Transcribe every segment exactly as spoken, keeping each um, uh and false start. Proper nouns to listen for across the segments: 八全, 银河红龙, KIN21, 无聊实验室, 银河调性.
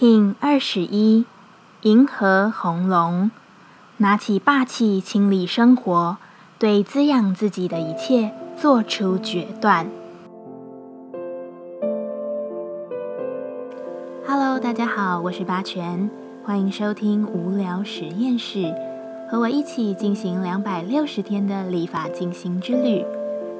K I N 二一， 银河红龙，拿起霸气清理生活，对滋养自己的一切做出决断。Hello， 大家好，我是八全，欢迎收听无聊实验室，和我一起进行两百六十天的立法进行之旅，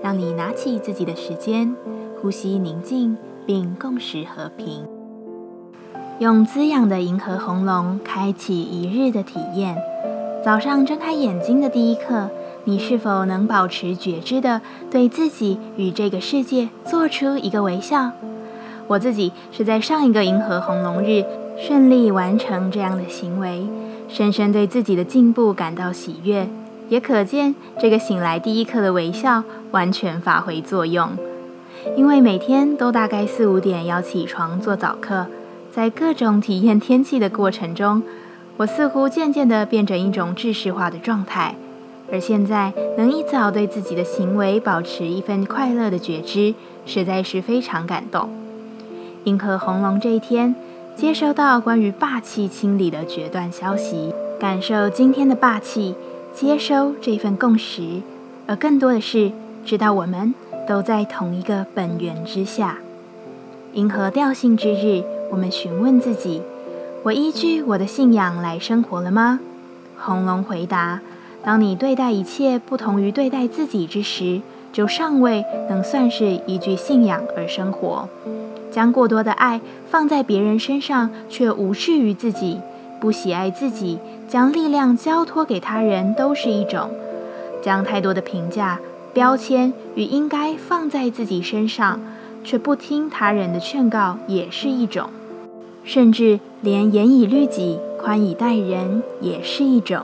让你拿起自己的时间，呼吸宁静，并共识和平，用滋养的银河红龙开启一日的体验。早上睁开眼睛的第一刻，你是否能保持觉知的对自己与这个世界做出一个微笑？我自己是在上一个银河红龙日顺利完成这样的行为，深深对自己的进步感到喜悦，也可见这个醒来第一刻的微笑完全发挥作用。因为每天都大概四五点要起床做早课，在各种体验天气的过程中，我似乎渐渐地变成一种制式化的状态。而现在能一早对自己的行为保持一份快乐的觉知，实在是非常感动。银河红龙这一天，接收到关于霸气清理的决断消息，感受今天的霸气，接收这份共识，而更多的是知道我们都在同一个本源之下。银河调性之日，我们询问自己，我依据我的信仰来生活了吗？红龙回答，当你对待一切不同于对待自己之时，就尚未能算是依据信仰而生活。将过多的爱放在别人身上，却无视于自己，不喜爱自己，将力量交托给他人都是一种。将太多的评价、标签与应该放在自己身上，却不听他人的劝告也是一种。甚至连严以律己、宽以待人也是一种。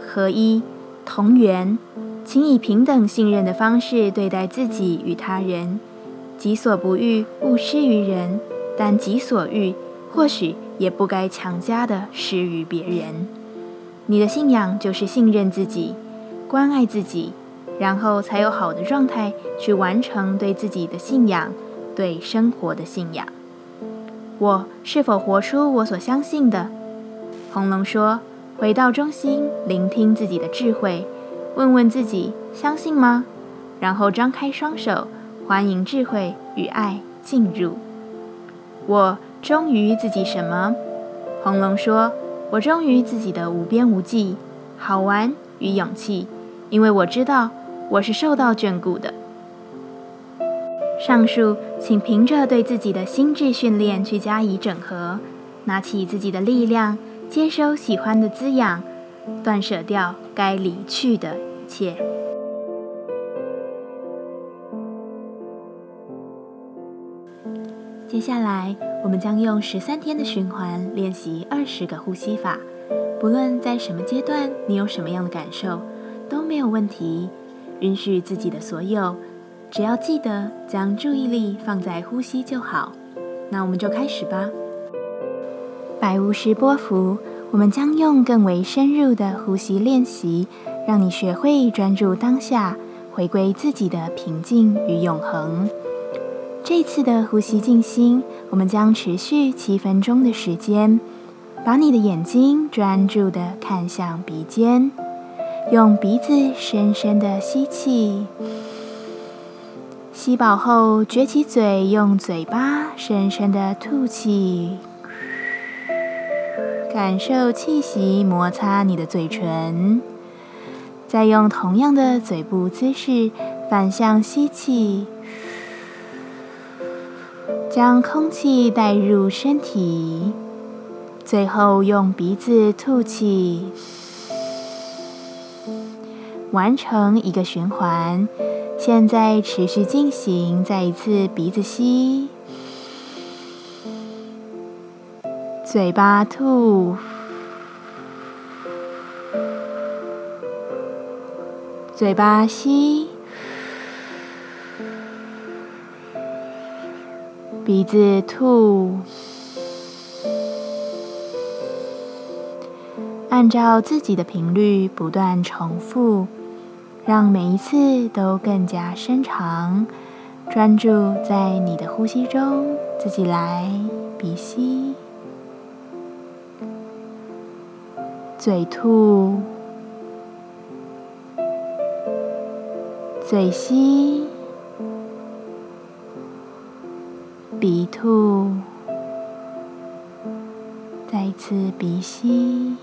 合一、同源，请以平等信任的方式对待自己与他人。己所不欲，勿施于人，但己所欲，或许也不该强加的施于别人。你的信仰就是信任自己，关爱自己，然后才有好的状态去完成对自己的信仰，对生活的信仰。我是否活出我所相信的？红龙说，回到中心，聆听自己的智慧，问问自己，相信吗？然后张开双手，欢迎智慧与爱进入。我忠于自己什么？红龙说，我忠于自己的无边无际、好玩与勇气，因为我知道我是受到眷顾的。上述请凭着对自己的心智训练去加以整合，拿起自己的力量，接收喜欢的滋养，断舍掉该离去的一切。接下来我们将用十三天的循环练习二十个呼吸法，不论在什么阶段你有什么样的感受都没有问题，允许自己的所有，只要记得将注意力放在呼吸就好。那我们就开始吧。百无十波符，我们将用更为深入的呼吸练习，让你学会专注当下，回归自己的平静与永恒。这次的呼吸静心，我们将持续七分钟的时间，把你的眼睛专注地看向鼻尖，用鼻子深深地吸气，吸饱后撅起嘴，用嘴巴深深地吐气，感受气息摩擦你的嘴唇，再用同样的嘴部姿势反向吸气，将空气带入身体，最后用鼻子吐气，完成一个循环。现在持续进行，再一次鼻子吸，嘴巴吐，嘴巴吸，鼻子吐，按照自己的频率不断重复，让每一次都更加深长，专注在你的呼吸中，自己来，鼻吸。嘴吐，嘴吸，鼻吐，再一次鼻吸。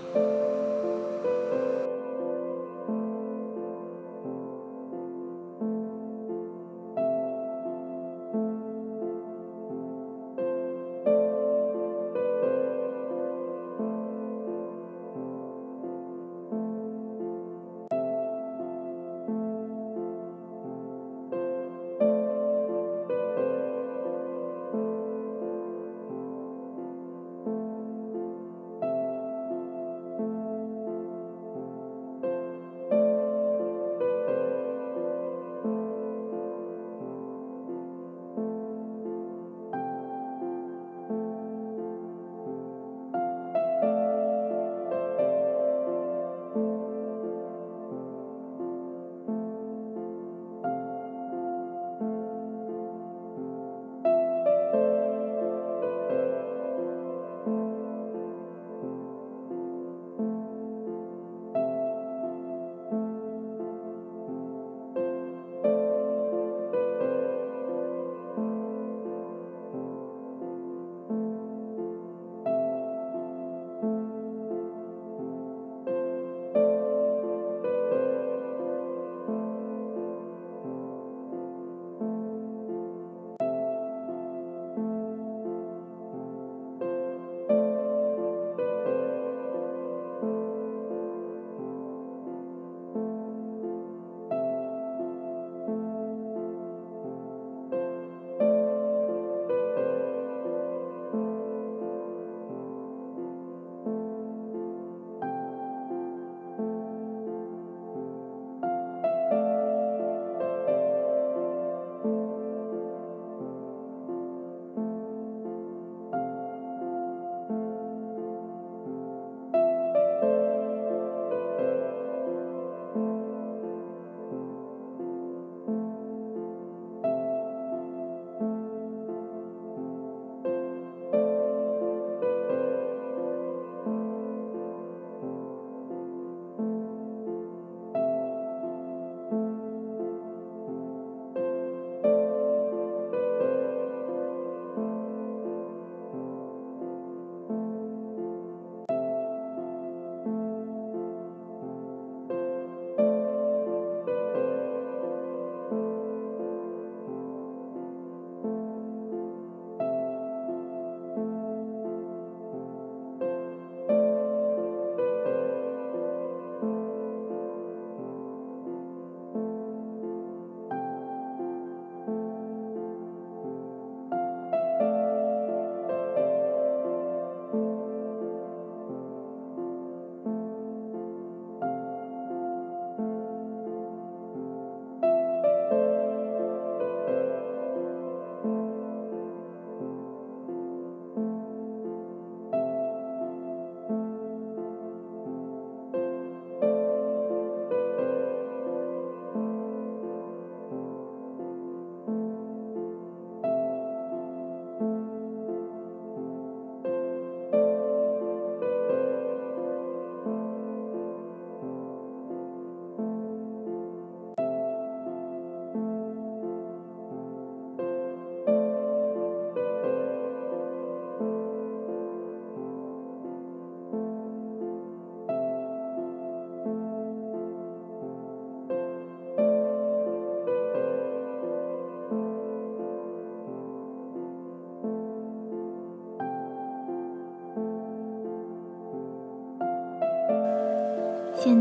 现